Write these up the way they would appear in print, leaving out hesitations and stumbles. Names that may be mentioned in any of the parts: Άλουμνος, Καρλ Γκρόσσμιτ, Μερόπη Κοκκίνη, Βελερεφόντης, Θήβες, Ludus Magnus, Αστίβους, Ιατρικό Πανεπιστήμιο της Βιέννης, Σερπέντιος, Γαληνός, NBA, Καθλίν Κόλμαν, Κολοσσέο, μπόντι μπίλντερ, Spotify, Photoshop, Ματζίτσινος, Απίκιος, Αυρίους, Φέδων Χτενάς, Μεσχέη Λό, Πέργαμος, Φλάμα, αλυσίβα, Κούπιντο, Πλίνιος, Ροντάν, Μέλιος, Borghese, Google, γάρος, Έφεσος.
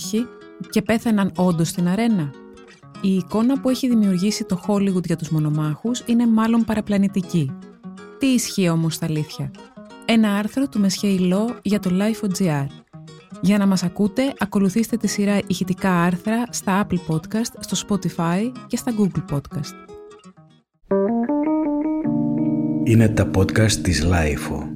σύμμαχοι και πέθαναν όντως στην αρένα? Η εικόνα που έχει δημιουργήσει το Hollywood για τους μονομάχους είναι μάλλον παραπλανητική. Τι ισχύει όμως στα αλήθεια? Ένα άρθρο του Μεσχέη Λό για το Lifeo.gr. Για να μας ακούτε, ακολουθήστε τη σειρά ηχητικά άρθρα στα Apple Podcast, στο Spotify και στα Google Podcast. Είναι τα podcast της Lifeo.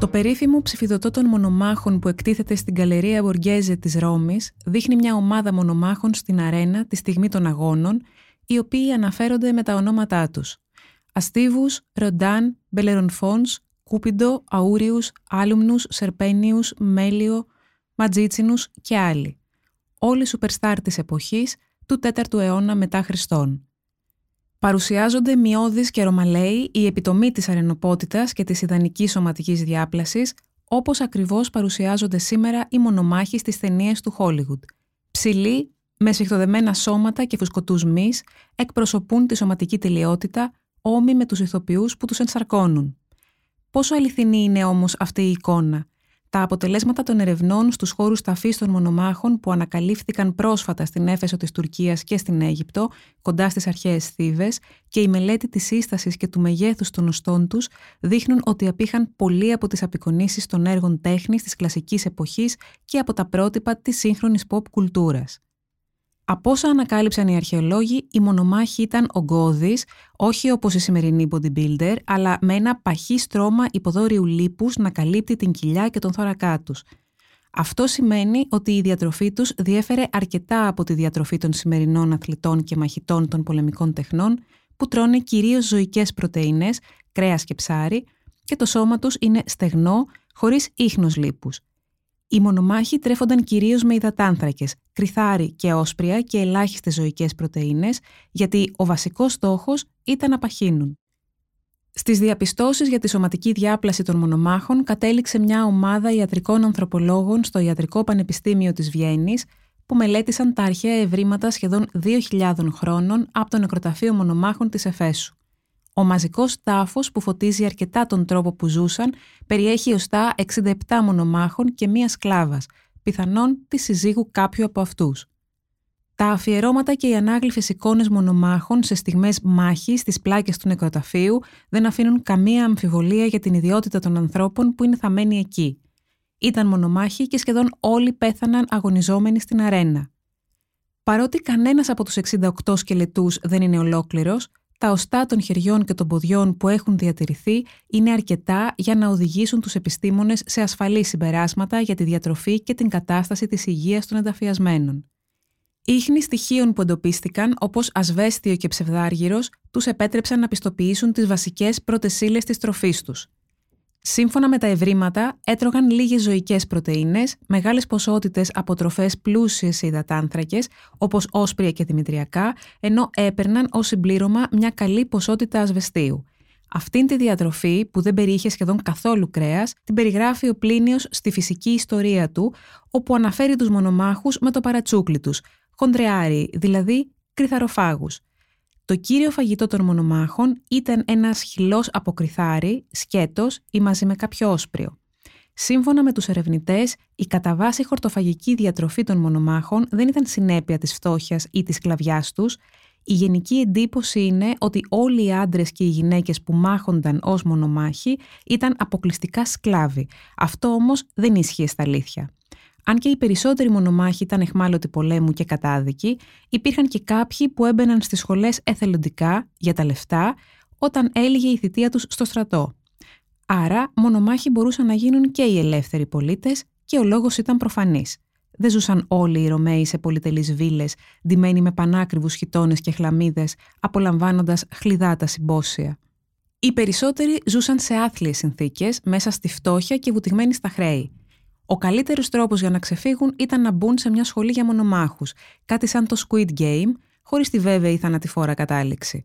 Το περίφημο ψηφιδωτό των μονομάχων που εκτίθεται στην γκαλερία Borghese της Ρώμης δείχνει μια ομάδα μονομάχων στην αρένα τη στιγμή των αγώνων, οι οποίοι αναφέρονται με τα ονόματά τους. Αστίβους, Ροντάν, Βελερεφόντης, Κούπιντο, Αυρίους, Άλουμνους, Σερπένιους, Μέλιο, Ματζίτσινους και άλλοι. Όλοι superstar της εποχής του 4ου αιώνα μετά Χριστόν. Παρουσιάζονται μειώδεις και ρωμαλαίοι, η επιτομή της αρενοπότητας και της ιδανικής σωματικής διάπλασης, όπως ακριβώς παρουσιάζονται σήμερα οι μονομάχοι στις ταινίες του Hollywood. Ψηλοί, με συχτοδεμένα σώματα και φουσκωτούς μυς, εκπροσωπούν τη σωματική τελειότητα, όμοι με τους ηθοποιούς που τους ενσαρκώνουν. Πόσο αληθινή είναι όμως αυτή η εικόνα? Τα αποτελέσματα των ερευνών στους χώρους ταφής των μονομάχων που ανακαλύφθηκαν πρόσφατα στην Έφεσο της Τουρκίας και στην Αίγυπτο, κοντά στις αρχαίες Θήβες, και η μελέτη της σύστασης και του μεγέθους των οστών τους δείχνουν ότι απήχαν πολλοί από τις απεικονίσεις των έργων τέχνης της κλασικής εποχής και από τα πρότυπα της σύγχρονης pop κουλτούρας. Από όσα ανακάλυψαν οι αρχαιολόγοι, οι μονομάχοι ήταν ογκώδεις, όχι όπως οι σημερινοί bodybuilder, αλλά με ένα παχύ στρώμα υποδόριου λίπους να καλύπτει την κοιλιά και τον θώρακά τους. Αυτό σημαίνει ότι η διατροφή τους διέφερε αρκετά από τη διατροφή των σημερινών αθλητών και μαχητών των πολεμικών τεχνών, που τρώνε κυρίως ζωικές πρωτεΐνες, κρέας και ψάρι, και το σώμα τους είναι στεγνό, χωρίς ίχνος λίπους. Οι μονομάχοι τρέφονταν κυρίως με υδατάνθρακες, κριθάρι και όσπρια και ελάχιστες ζωικές πρωτεΐνες, γιατί ο βασικός στόχος ήταν να παχύνουν. Στις διαπιστώσεις για τη σωματική διάπλαση των μονομάχων κατέληξε μια ομάδα ιατρικών ανθρωπολόγων στο Ιατρικό Πανεπιστήμιο της Βιέννης, που μελέτησαν τα αρχαία ευρήματα σχεδόν 2.000 χρόνων από το νεκροταφείο μονομάχων της Εφέσου. Ο μαζικός τάφος που φωτίζει αρκετά τον τρόπο που ζούσαν περιέχει οστά 67 μονομάχων και μία σκλάβας, πιθανόν τη συζύγου κάποιου από αυτούς. Τα αφιερώματα και οι ανάγλυφες εικόνες μονομάχων σε στιγμές μάχης στις πλάκες του νεκροταφείου δεν αφήνουν καμία αμφιβολία για την ιδιότητα των ανθρώπων που είναι θαμμένοι εκεί. Ήταν μονομάχοι και σχεδόν όλοι πέθαναν αγωνιζόμενοι στην αρένα. Παρότι κανένας από τους 68 σκελετούς δεν είναι ολόκληρος, τα οστά των χεριών και των ποδιών που έχουν διατηρηθεί είναι αρκετά για να οδηγήσουν τους επιστήμονες σε ασφαλή συμπεράσματα για τη διατροφή και την κατάσταση της υγείας των ενταφιασμένων. Ίχνη στοιχείων που εντοπίστηκαν, όπως ασβέστιο και ψευδάργυρος, τους επέτρεψαν να πιστοποιήσουν τις βασικές πρώτες ύλες της τροφής τους. Σύμφωνα με τα ευρήματα, έτρωγαν λίγες ζωικές πρωτεΐνες, μεγάλες ποσότητες από τροφές πλούσιες σε υδατάνθρακες, όπως όσπρια και δημητριακά, ενώ έπαιρναν ως συμπλήρωμα μια καλή ποσότητα ασβεστίου. Αυτήν τη διατροφή, που δεν περιείχε σχεδόν καθόλου κρέας, την περιγράφει ο Πλίνιος στη φυσική ιστορία του, όπου αναφέρει τους μονομάχους με το παρατσούκλι τους, χοντρεάριοι, δηλαδή κρυθαροφάγους. Το κύριο φαγητό των μονομάχων ήταν ένας χυλός από κριθάρι, σκέτος ή μαζί με κάποιο όσπριο. Σύμφωνα με τους ερευνητές, η κατά βάση χορτοφαγική διατροφή των μονομάχων δεν ήταν συνέπεια της φτώχειας ή της σκλαβιάς τους. Η γενική εντύπωση είναι ότι όλοι οι άντρες και οι γυναίκες που μάχονταν ως μονομάχοι ήταν αποκλειστικά σκλάβοι. Αυτό όμως δεν ίσχυε στα αλήθεια. Αν και οι περισσότεροι μονομάχοι ήταν αιχμάλωτοι πολέμου και κατάδικοι, υπήρχαν και κάποιοι που έμπαιναν στις σχολές εθελοντικά, για τα λεφτά, όταν έλυγε η θητεία τους στο στρατό. Άρα, μονομάχοι μπορούσαν να γίνουν και οι ελεύθεροι πολίτες και ο λόγος ήταν προφανής. Δεν ζούσαν όλοι οι Ρωμαίοι σε πολυτελείς βίλες, ντυμένοι με πανάκριβους χιτώνες και χλαμίδες, απολαμβάνοντας χλιδά τα συμπόσια. Οι περισσότεροι ζούσαν σε άθλιες συνθήκες, μέσα στη φτώχεια και βουτυγμένοι στα χρέη. Ο καλύτερος τρόπος για να ξεφύγουν ήταν να μπουν σε μια σχολή για μονομάχους, κάτι σαν το Squid Game, χωρίς τη βέβαιη θανατηφόρα κατάληξη.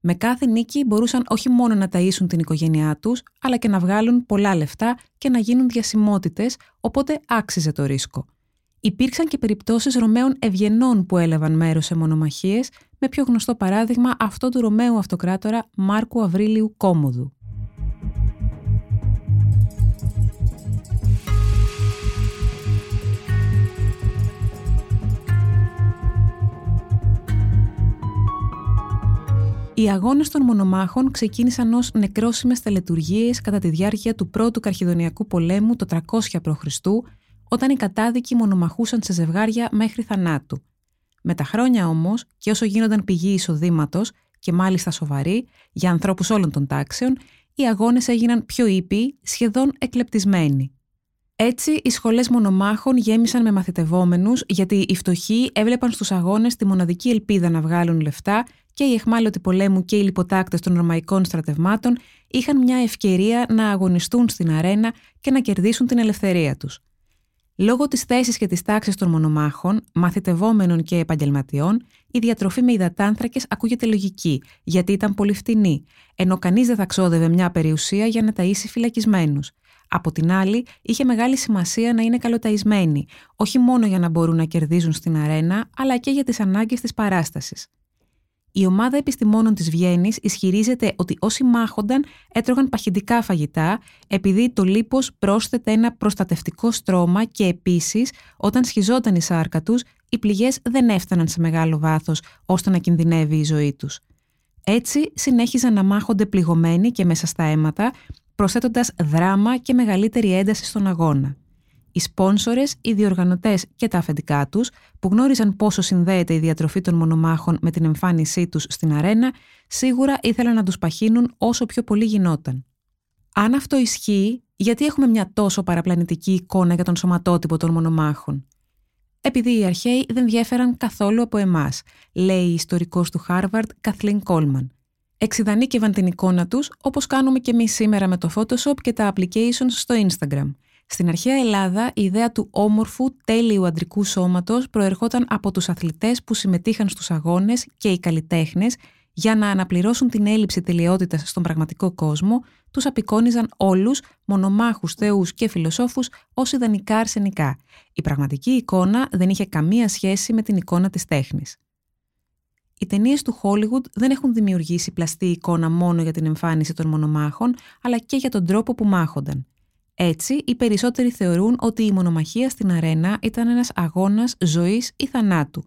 Με κάθε νίκη μπορούσαν όχι μόνο να ταΐσουν την οικογένειά τους, αλλά και να βγάλουν πολλά λεφτά και να γίνουν διασημότητες, οπότε άξιζε το ρίσκο. Υπήρξαν και περιπτώσεις Ρωμαίων ευγενών που έλαβαν μέρος σε μονομαχίες, με πιο γνωστό παράδειγμα αυτό του Ρωμαίου αυτοκράτορα Μάρκου Αυρήλιου Κόμοδου. Οι αγώνες των μονομάχων ξεκίνησαν ως νεκρόσιμες τελετουργίες κατά τη διάρκεια του πρώτου Καρχιδονιακού πολέμου το 300 π.Χ., όταν οι κατάδικοι μονομαχούσαν σε ζευγάρια μέχρι θανάτου. Με τα χρόνια όμως, και όσο γίνονταν πηγή εισοδήματος, και μάλιστα σοβαρή, για ανθρώπους όλων των τάξεων, οι αγώνες έγιναν πιο ήπιοι, σχεδόν εκλεπτισμένοι. Έτσι, οι σχολές μονομάχων γέμισαν με μαθητευόμενους, γιατί οι φτωχοί έβλεπαν στους αγώνες τη μοναδική ελπίδα να βγάλουν λεφτά και οι αιχμάλωτοι πολέμου και οι λιποτάκτες των ρωμαϊκών στρατευμάτων είχαν μια ευκαιρία να αγωνιστούν στην αρένα και να κερδίσουν την ελευθερία τους. Λόγω της θέσης και της τάξης των μονομάχων, μαθητευόμενων και επαγγελματιών, η διατροφή με υδατάνθρακες ακούγεται λογική, γιατί ήταν πολύ φτηνή, ενώ κανείς δεν θα ξόδευε μια περιουσία για να ταΐσει φυλακισμένους. Από την άλλη, είχε μεγάλη σημασία να είναι καλοταισμένοι, όχι μόνο για να μπορούν να κερδίζουν στην αρένα, αλλά και για τις ανάγκες της παράστασης. Η ομάδα επιστημόνων της Βιέννης ισχυρίζεται ότι όσοι μάχονταν έτρωγαν παχυντικά φαγητά, επειδή το λίπος πρόσθεται ένα προστατευτικό στρώμα και επίσης, όταν σχιζόταν η σάρκα τους, οι πληγές δεν έφταναν σε μεγάλο βάθος, ώστε να κινδυνεύει η ζωή τους. Έτσι, συνέχιζαν να μάχονται πληγωμένοι και μέσα στα αίματα, προσθέτοντας δράμα και μεγαλύτερη ένταση στον αγώνα. Οι σπόνσορες, οι διοργανωτές και τα αφεντικά τους, που γνώριζαν πόσο συνδέεται η διατροφή των μονομάχων με την εμφάνισή τους στην αρένα, σίγουρα ήθελαν να τους παχύνουν όσο πιο πολύ γινόταν. Αν αυτό ισχύει, γιατί έχουμε μια τόσο παραπλανητική εικόνα για τον σωματότυπο των μονομάχων? Επειδή οι αρχαίοι δεν διέφεραν καθόλου από εμάς, λέει η ιστορικός του Χάρβαρντ Καθλίν Κόλμαν. Εξιδανίκευαν την εικόνα τους, όπως κάνουμε και εμείς σήμερα με το Photoshop και τα applications στο Instagram. Στην αρχαία Ελλάδα, η ιδέα του όμορφου, τέλειου αντρικού σώματος προερχόταν από τους αθλητές που συμμετείχαν στους αγώνες και οι καλλιτέχνες, για να αναπληρώσουν την έλλειψη τελειότητας στον πραγματικό κόσμο, τους απεικόνιζαν όλους, μονομάχους, θεούς και φιλοσόφους, ως ιδανικά αρσενικά. Η πραγματική εικόνα δεν είχε καμία σχέση με την εικόνα της τέχνης. Οι ταινίες του Hollywood δεν έχουν δημιουργήσει πλαστή εικόνα μόνο για την εμφάνιση των μονομάχων, αλλά και για τον τρόπο που μάχονταν. Έτσι, οι περισσότεροι θεωρούν ότι η μονομαχία στην αρένα ήταν ένας αγώνας ζωής ή θανάτου.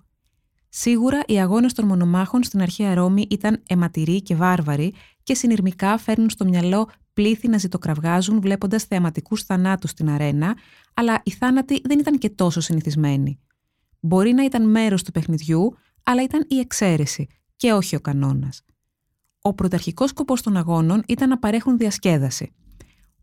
Σίγουρα, οι αγώνες των μονομάχων στην αρχαία Ρώμη ήταν αιματηροί και βάρβαροι και συνειρμικά φέρνουν στο μυαλό πλήθη να ζητοκραυγάζουν βλέποντας θεαματικούς θανάτους στην αρένα, αλλά οι θάνατοι δεν ήταν και τόσο συνηθισμένοι. Μπορεί να ήταν μέρος του παιχνιδιού, αλλά ήταν η εξαίρεση και όχι ο κανόνας. Ο πρωταρχικός σκοπός των αγώνων ήταν να παρέχουν διασκέδαση.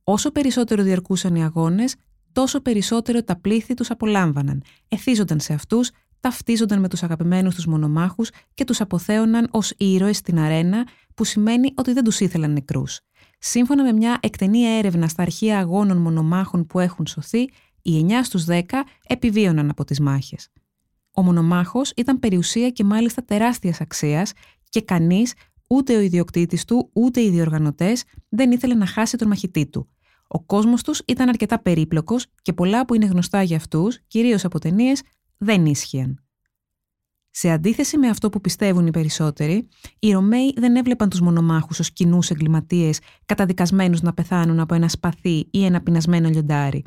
Όσο περισσότερο διαρκούσαν οι αγώνες, τόσο περισσότερο τα πλήθη τους απολάμβαναν, εθίζονταν σε αυτούς, ταυτίζονταν με τους αγαπημένους τους μονομάχους και τους αποθέωναν ως ήρωες στην αρένα, που σημαίνει ότι δεν τους ήθελαν νεκρούς. Σύμφωνα με μια εκτενή έρευνα στα αρχεία αγώνων μονομάχων που έχουν σωθεί, οι 9 στους 10 επιβίωναν από τις μάχες. Ο μονομάχος ήταν περιουσία και μάλιστα τεράστιας αξίας και κανείς, ούτε ο ιδιοκτήτης του, ούτε οι διοργανωτές, δεν ήθελε να χάσει τον μαχητή του. Ο κόσμος τους ήταν αρκετά περίπλοκος και πολλά που είναι γνωστά για αυτούς, κυρίως από ταινίες, δεν ίσχυαν. Σε αντίθεση με αυτό που πιστεύουν οι περισσότεροι, οι Ρωμαίοι δεν έβλεπαν τους μονομάχους ως κοινούς εγκληματίες καταδικασμένους να πεθάνουν από ένα σπαθί ή ένα πεινασμένο λιοντάρι.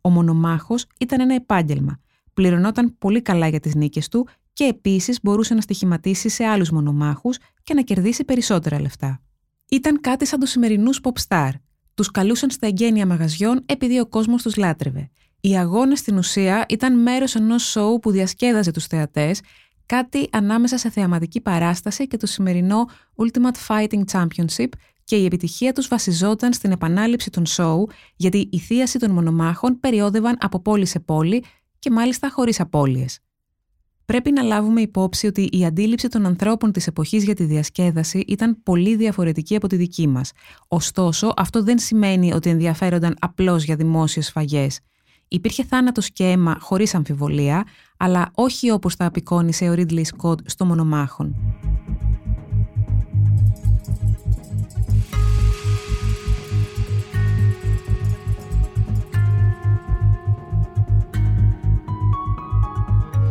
Ο μονομάχος ήταν ένα επάγγελμα. Πληρωνόταν πολύ καλά για τις νίκες του και επίσης μπορούσε να στοιχηματίσει σε άλλους μονομάχους και να κερδίσει περισσότερα λεφτά. Ήταν κάτι σαν τους σημερινούς pop-star. Τους καλούσαν στα εγγένεια μαγαζιών επειδή ο κόσμος τους λάτρευε. Οι αγώνες στην ουσία ήταν μέρος ενός σοου που διασκέδαζε τους θεατές, κάτι ανάμεσα σε θεαματική παράσταση και το σημερινό Ultimate Fighting Championship, και η επιτυχία τους βασιζόταν στην επανάληψη των σοου, γιατί η θίαση των μονομάχων περιόδευαν από πόλη σε πόλη και μάλιστα χωρίς απώλειες. Πρέπει να λάβουμε υπόψη ότι η αντίληψη των ανθρώπων της εποχής για τη διασκέδαση ήταν πολύ διαφορετική από τη δική μας. Ωστόσο, αυτό δεν σημαίνει ότι ενδιαφέρονταν απλώς για δημόσιες σφαγές. Υπήρχε θάνατος και αίμα χωρίς αμφιβολία, αλλά όχι όπως τα απεικόνισε ο Ρίντλεϊ Σκοτ στο «Μονομάχον».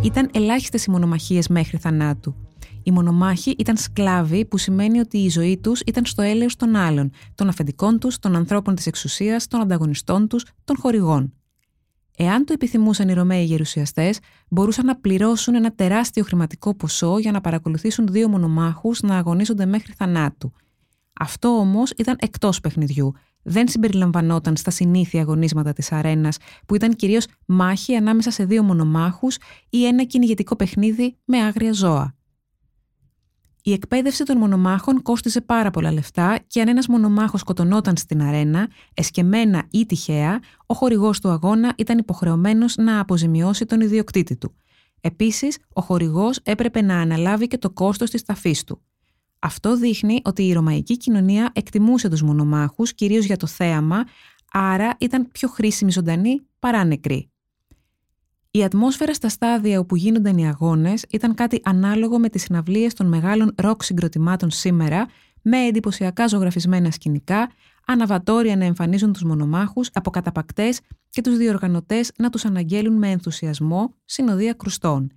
Ήταν ελάχιστες οι μονομαχίες μέχρι θανάτου. Οι μονομάχοι ήταν σκλάβοι, που σημαίνει ότι η ζωή τους ήταν στο έλεος των άλλων, των αφεντικών τους, των ανθρώπων της εξουσίας, των ανταγωνιστών τους, των χορηγών. Εάν το επιθυμούσαν οι Ρωμαίοι γερουσιαστές, μπορούσαν να πληρώσουν ένα τεράστιο χρηματικό ποσό για να παρακολουθήσουν δύο μονομάχους να αγωνίζονται μέχρι θανάτου. Αυτό όμως ήταν εκτός παιχνιδιού. Δεν συμπεριλαμβανόταν στα συνήθεια αγωνίσματα της αρένας, που ήταν κυρίως μάχη ανάμεσα σε δύο μονομάχους ή ένα κυνηγετικό παιχνίδι με άγρια ζώα. Η εκπαίδευση των μονομάχων κόστιζε πάρα πολλά λεφτά και αν ένας μονομάχος σκοτωνόταν στην αρένα, εσκεμμένα ή τυχαία, ο χορηγός του αγώνα ήταν υποχρεωμένος να αποζημιώσει τον ιδιοκτήτη του. Επίσης, ο χορηγός έπρεπε να αναλάβει και το κόστος της ταφής του. Αυτό δείχνει ότι η ρωμαϊκή κοινωνία εκτιμούσε τους μονομάχους κυρίως για το θέαμα, άρα ήταν πιο χρήσιμοι ζωντανοί παρά νεκροί. Η ατμόσφαιρα στα στάδια όπου γίνονταν οι αγώνες ήταν κάτι ανάλογο με τις συναυλίες των μεγάλων ροκ συγκροτημάτων σήμερα, με εντυπωσιακά ζωγραφισμένα σκηνικά, αναβατόρια να εμφανίζουν τους μονομάχους από καταπακτές και τους διοργανωτές να τους αναγγέλουν με ενθουσιασμό, συνοδεία κρουστών.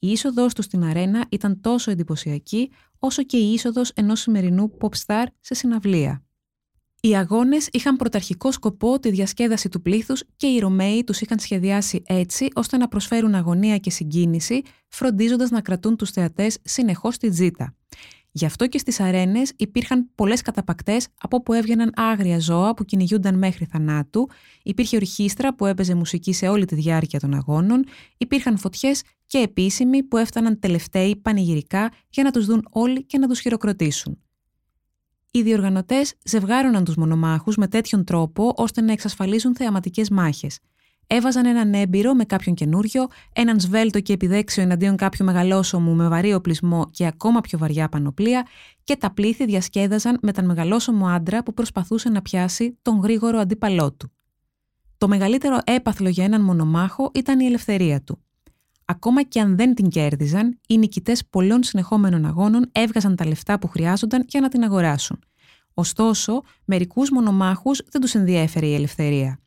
Η είσοδός τους στην αρένα ήταν τόσο εντυπωσιακή, όσο και η είσοδος ενός σημερινού pop star σε συναυλία. Οι αγώνες είχαν πρωταρχικό σκοπό τη διασκέδαση του πλήθους και οι Ρωμαίοι τους είχαν σχεδιάσει έτσι ώστε να προσφέρουν αγωνία και συγκίνηση, φροντίζοντας να κρατούν τους θεατές συνεχώς στη τζίτα. Γι' αυτό και στις αρένες υπήρχαν πολλές καταπακτές από όπου έβγαιναν άγρια ζώα που κυνηγούνταν μέχρι θανάτου, υπήρχε ορχήστρα που έπαιζε μουσική σε όλη τη διάρκεια των αγώνων, υπήρχαν φωτιές και επίσημοι που έφταναν τελευταίοι πανηγυρικά για να τους δουν όλοι και να τους χειροκροτήσουν. Οι διοργανωτές ζευγάρωναν τους μονομάχους με τέτοιον τρόπο ώστε να εξασφαλίζουν θεαματικές μάχες. Έβαζαν έναν έμπειρο με κάποιον καινούριο, έναν σβέλτο και επιδέξιο εναντίον κάποιου μεγαλόσωμου με βαρύ οπλισμό και ακόμα πιο βαριά πανοπλία, και τα πλήθη διασκέδαζαν με τον μεγαλόσωμο άντρα που προσπαθούσε να πιάσει τον γρήγορο αντίπαλό του. Το μεγαλύτερο έπαθλο για έναν μονομάχο ήταν η ελευθερία του. Ακόμα και αν δεν την κέρδιζαν, οι νικητές πολλών συνεχόμενων αγώνων έβγαζαν τα λεφτά που χρειάζονταν για να την αγοράσουν. Ωστόσο, μερικούς μονομάχους δεν τους ενδιέφερε η ελευθερία.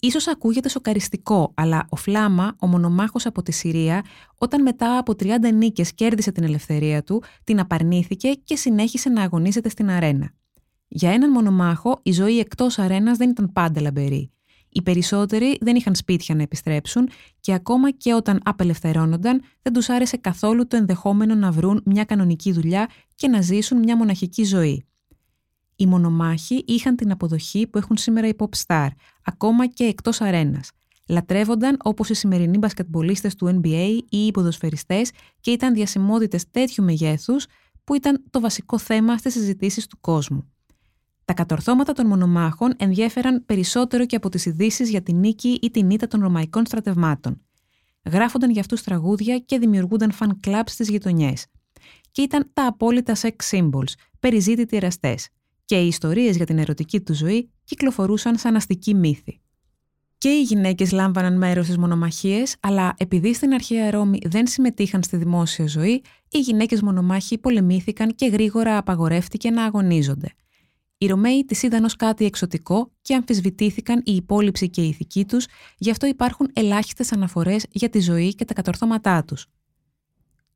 Ίσως ακούγεται σοκαριστικό, αλλά ο Φλάμα, ο μονομάχος από τη Συρία, όταν μετά από 30 νίκες κέρδισε την ελευθερία του, την απαρνήθηκε και συνέχισε να αγωνίζεται στην αρένα. Για έναν μονομάχο, η ζωή εκτός αρένας δεν ήταν πάντα λαμπερή. Οι περισσότεροι δεν είχαν σπίτια να επιστρέψουν και ακόμα και όταν απελευθερώνονταν δεν τους άρεσε καθόλου το ενδεχόμενο να βρουν μια κανονική δουλειά και να ζήσουν μια μοναχική ζωή. Οι μονομάχοι είχαν την αποδοχή που έχουν σήμερα οι pop star, ακόμα και εκτός αρένας. Λατρεύονταν όπως οι σημερινοί μπασκετμπολίστες του NBA ή οι ποδοσφαιριστές και ήταν διασημότητες τέτοιου μεγέθους που ήταν το βασικό θέμα στις συζητήσεις του κόσμου. Τα κατορθώματα των μονομάχων ενδιέφεραν περισσότερο και από τις ειδήσεις για τη νίκη ή την ήττα των ρωμαϊκών στρατευμάτων. Γράφονταν για αυτούς τραγούδια και δημιουργούνταν fan clubs στις γειτονιές. Και ήταν τα απόλυτα sex symbols, περιζήτητοι εραστές. Και οι ιστορίες για την ερωτική του ζωή κυκλοφορούσαν σαν αστική μύθη. Και οι γυναίκες λάμβαναν μέρος στις μονομαχίες, αλλά επειδή στην αρχαία Ρώμη δεν συμμετείχαν στη δημόσια ζωή, οι γυναίκες μονομάχοι πολεμήθηκαν και γρήγορα απαγορεύτηκε να αγωνίζονται. Οι Ρωμαίοι τις είδαν ως κάτι εξωτικό και αμφισβητήθηκαν η υπόλοιψη και η ηθική τους, γι' αυτό υπάρχουν ελάχιστες αναφορές για τη ζωή και τα κατορθώματά τους.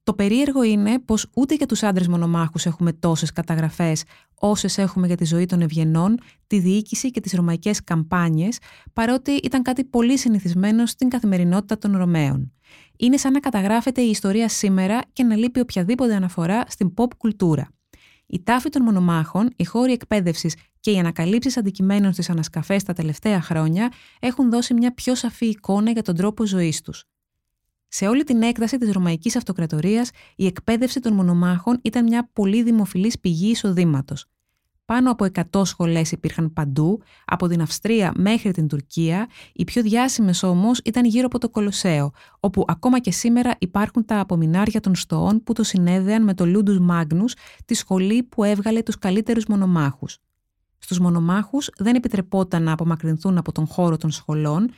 Το περίεργο είναι πως ούτε για τους άντρες μονομάχους έχουμε τόσες καταγραφές όσες έχουμε για τη ζωή των ευγενών, τη διοίκηση και τις ρωμαϊκές καμπάνιες, παρότι ήταν κάτι πολύ συνηθισμένο στην καθημερινότητα των Ρωμαίων. Είναι σαν να καταγράφεται η ιστορία σήμερα και να λείπει οποιαδήποτε αναφορά στην pop κουλτούρα. Η τάφη των μονομάχων, οι χώροι εκπαίδευσης και οι ανακαλύψεις αντικειμένων στις ανασκαφές τα τελευταία χρόνια έχουν δώσει μια πιο σαφή εικόνα για τον τρόπο ζωής τους. Σε όλη την έκταση της Ρωμαϊκής Αυτοκρατορίας, η εκπαίδευση των μονομάχων ήταν μια πολύ δημοφιλής πηγή εισοδήματος. Πάνω από 100 σχολές υπήρχαν παντού, από την Αυστρία μέχρι την Τουρκία, οι πιο διάσημες όμως ήταν γύρω από το Κολοσσέο, όπου ακόμα και σήμερα υπάρχουν τα απομεινάρια των στοών που το συνέδεαν με το Ludus Magnus, τη σχολή που έβγαλε τους καλύτερους μονομάχους. Στους μονομάχους δεν επιτρεπόταν να απομακρυνθούν από τον χώρο των σχολών,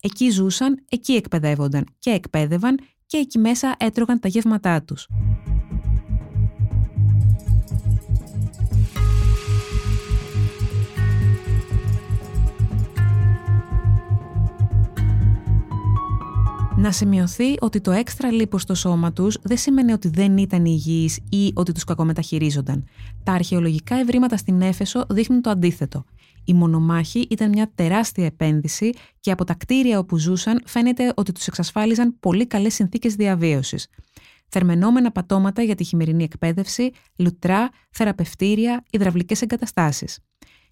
εκεί ζούσαν, εκεί εκπαιδεύονταν και εκπαίδευαν και εκεί μέσα έτρωγαν τα γεύματά τους. Να σημειωθεί ότι το έξτρα λίπος στο σώμα τους δεν σημαίνει ότι δεν ήταν υγιείς ή ότι τους κακομεταχειρίζονταν. Τα αρχαιολογικά ευρήματα στην Έφεσο δείχνουν το αντίθετο. Η μονομάχη ήταν μια τεράστια επένδυση και από τα κτίρια όπου ζούσαν φαίνεται ότι τους εξασφάλιζαν πολύ καλές συνθήκες διαβίωσης. Θερμαινόμενα πατώματα για τη χειμερινή εκπαίδευση, λουτρά, θεραπευτήρια, υδραυλικές εγκαταστάσεις.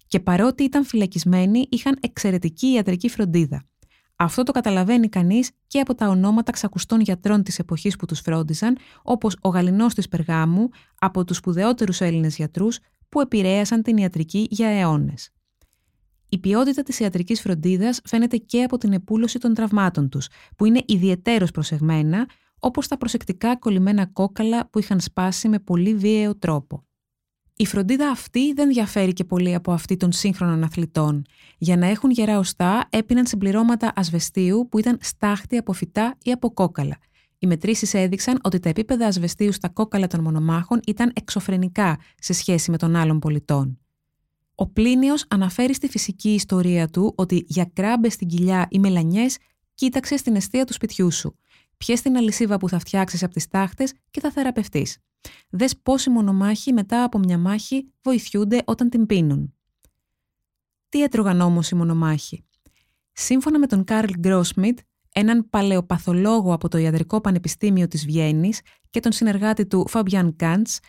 Και παρότι ήταν φυλακισμένοι, είχαν εξαιρετική ιατρική φροντίδα. Αυτό το καταλαβαίνει κανείς και από τα ονόματα ξακουστών γιατρών της εποχής που τους φρόντιζαν, όπως ο Γαληνός της Περγάμου, από τους σπουδαιότερους Έλληνες γιατρούς που επηρέασαν την ιατρική για αιώνες. Η ποιότητα της ιατρικής φροντίδας φαίνεται και από την επούλωση των τραυμάτων τους, που είναι ιδιαιτέρως προσεγμένα, όπως τα προσεκτικά κολλημένα κόκαλα που είχαν σπάσει με πολύ βίαιο τρόπο. Η φροντίδα αυτή δεν διαφέρει και πολύ από αυτή των σύγχρονων αθλητών. Για να έχουν γερά οστά έπιναν συμπληρώματα ασβεστίου που ήταν στάχτη από φυτά ή από κόκαλα. Οι μετρήσεις έδειξαν ότι τα επίπεδα ασβεστίου στα κόκαλα των μονομάχων ήταν εξωφρενικά σε σχέση με των άλλων πολιτών. Ο Πλίνιος αναφέρει στη φυσική ιστορία του ότι για κράμπες στην κοιλιά ή μελανιές κοίταξε στην εστία του σπιτιού σου. Πιες την αλυσίβα που θα φτιάξεις από τις τάχτες και θα θεραπευτείς. Δες πόσοι μονομάχοι μετά από μια μάχη βοηθιούνται όταν την πίνουν. Τι έτρωγαν όμως οι μονομάχοι? Σύμφωνα με τον Καρλ Γκρόσσμιτ, έναν παλαιοπαθολόγο από το Ιατρικό Πανεπιστήμιο της Βιέννης και τον συνεργάτη του Φαμπιάν Κάντς,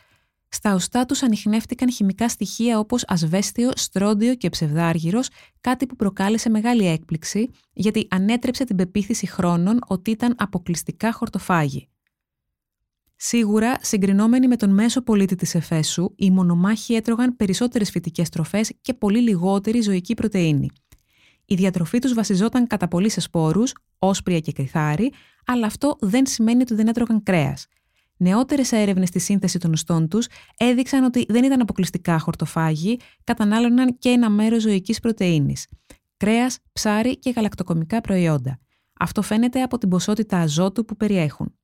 στα οστά τους ανιχνεύτηκαν χημικά στοιχεία όπως ασβέστιο, στρόντιο και ψευδάργυρος, κάτι που προκάλεσε μεγάλη έκπληξη, γιατί ανέτρεψε την πεποίθηση χρόνων ότι ήταν αποκλειστικά χορτοφάγοι. Σίγουρα, συγκρινόμενοι με τον μέσο πολίτη της Εφέσου, οι μονομάχοι έτρωγαν περισσότερες φυτικές τροφές και πολύ λιγότερη ζωική πρωτεΐνη. Η διατροφή τους βασιζόταν κατά πολύ σε σπόρους, όσπρια και κριθάρι, αλλά αυτό δεν σημαίνει ότι δεν έτρωγαν κρέας. Νεότερες έρευνες στη σύνθεση των οστών τους έδειξαν ότι δεν ήταν αποκλειστικά χορτοφάγοι, κατανάλωναν και ένα μέρος ζωικής πρωτεΐνης, κρέας, ψάρι και γαλακτοκομικά προϊόντα. Αυτό φαίνεται από την ποσότητα αζότου που περιέχουν.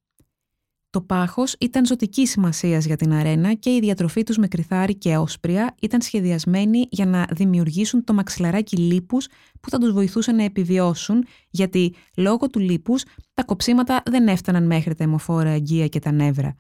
Το πάχος ήταν ζωτική σημασίας για την αρένα και η διατροφή τους με κριθάρι και όσπρια ήταν σχεδιασμένη για να δημιουργήσουν το μαξιλαράκι λίπους που θα τους βοηθούσε να επιβιώσουν, γιατί λόγω του λίπους τα κοψίματα δεν έφταναν μέχρι τα αιμοφόρα αγκία και τα νεύρα.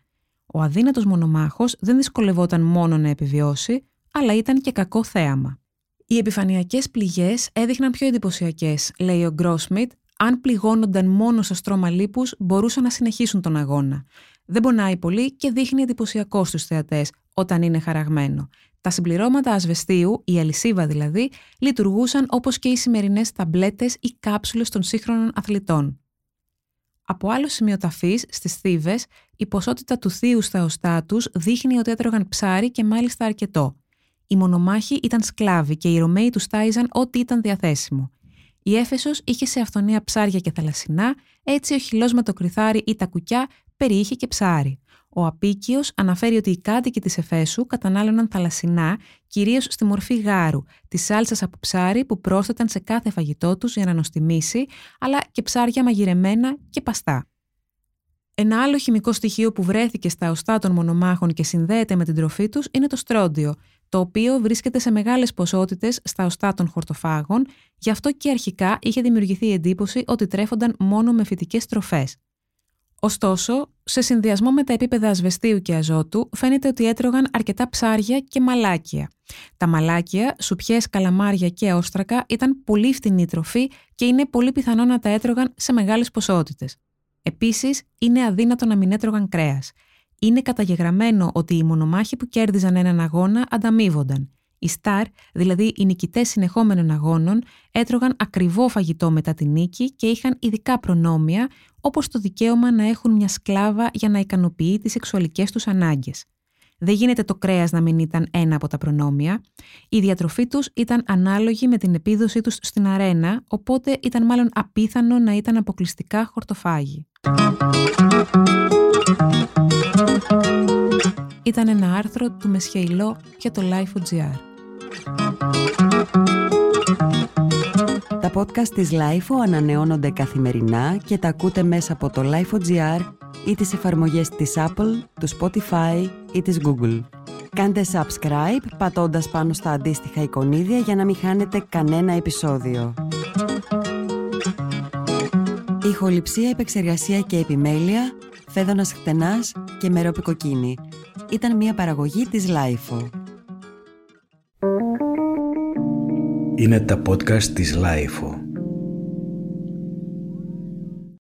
Ο αδύνατος μονομάχος δεν δυσκολευόταν μόνο να επιβιώσει, αλλά ήταν και κακό θέαμα. Οι επιφανειακές πληγές έδειχναν πιο εντυπωσιακές, λέει ο Γκρόσσμιτ. Αν πληγώνονταν μόνο στο στρώμα λίπους, μπορούσαν να συνεχίσουν τον αγώνα. Δεν πονάει πολύ και δείχνει εντυπωσιακό στους θεατές όταν είναι χαραγμένο. Τα συμπληρώματα ασβεστίου, η αλυσίβα δηλαδή, λειτουργούσαν όπως και οι σημερινές ταμπλέτες ή κάψουλες των σύγχρονων αθλητών. Από άλλο σημείο ταφής, στις Θήβες, η ποσότητα του θείου στα οστά τους δείχνει ότι έτρωγαν ψάρι και μάλιστα αρκετό. Οι μονομάχοι ήταν σκλάβοι και οι Ρωμαίοι τους τάιζαν ό,τι ήταν διαθέσιμο. Η Έφεσος είχε σε αυθονία ψάρια και θαλασσινά, έτσι ο χυλός με το κριθάρι ή τα κουκιά περιείχε και ψάρι. Ο Απίκιος αναφέρει ότι οι κάτοικοι της Εφέσου κατανάλωναν θαλασσινά, κυρίως στη μορφή γάρου, τη σάλτσας από ψάρι που πρόσθεταν σε κάθε φαγητό τους για να νοστιμήσει, αλλά και ψάρια μαγειρεμένα και παστά. Ένα άλλο χημικό στοιχείο που βρέθηκε στα οστά των μονομάχων και συνδέεται με την τροφή τους είναι το στρόντιο, το οποίο βρίσκεται σε μεγάλες ποσότητες στα οστά των χορτοφάγων, γι' αυτό και αρχικά είχε δημιουργηθεί η εντύπωση ότι τρέφονταν μόνο με φυτικές τροφές. Ωστόσο, σε συνδυασμό με τα επίπεδα ασβεστίου και αζότου, φαίνεται ότι έτρωγαν αρκετά ψάρια και μαλάκια. Τα μαλάκια, σουπιές, καλαμάρια και όστρακα ήταν πολύ φτηνή τροφή και είναι πολύ πιθανό να τα έτρωγαν σε μεγάλες ποσότητες. Επίσης, είναι αδύνατο να μην έτρωγαν κρέας. Είναι καταγεγραμμένο ότι οι μονομάχοι που κέρδιζαν έναν αγώνα ανταμείβονταν. Οι στάρ, δηλαδή οι νικητές συνεχόμενων αγώνων, έτρωγαν ακριβό φαγητό μετά τη νίκη και είχαν ειδικά προνόμια, όπως το δικαίωμα να έχουν μια σκλάβα για να ικανοποιεί τις σεξουαλικές τους ανάγκες. Δεν γίνεται το κρέας να μην ήταν ένα από τα προνόμια. Η διατροφή τους ήταν ανάλογη με την επίδοσή τους στην αρένα, οπότε ήταν μάλλον απίθανο να ήταν αποκλειστικά χορτοφάγοι. Ήταν ένα άρθρο του Μεσχέη Λό για το Lifeo.gr. Τα podcast της Lifeo ανανεώνονται καθημερινά και τα ακούτε μέσα από το Lifeo.gr ή τις εφαρμογές της Apple, του Spotify ή της Google. Κάντε subscribe πατώντας πάνω στα αντίστοιχα εικονίδια για να μην χάνετε κανένα επεισόδιο. Ηχοληψία, επεξεργασία και επιμέλεια, Φέδωνας Χτενάς και Μερόπη Κοκκίνη. Ήταν μια παραγωγή της Lifeo. Είναι τα podcast της Lifeo.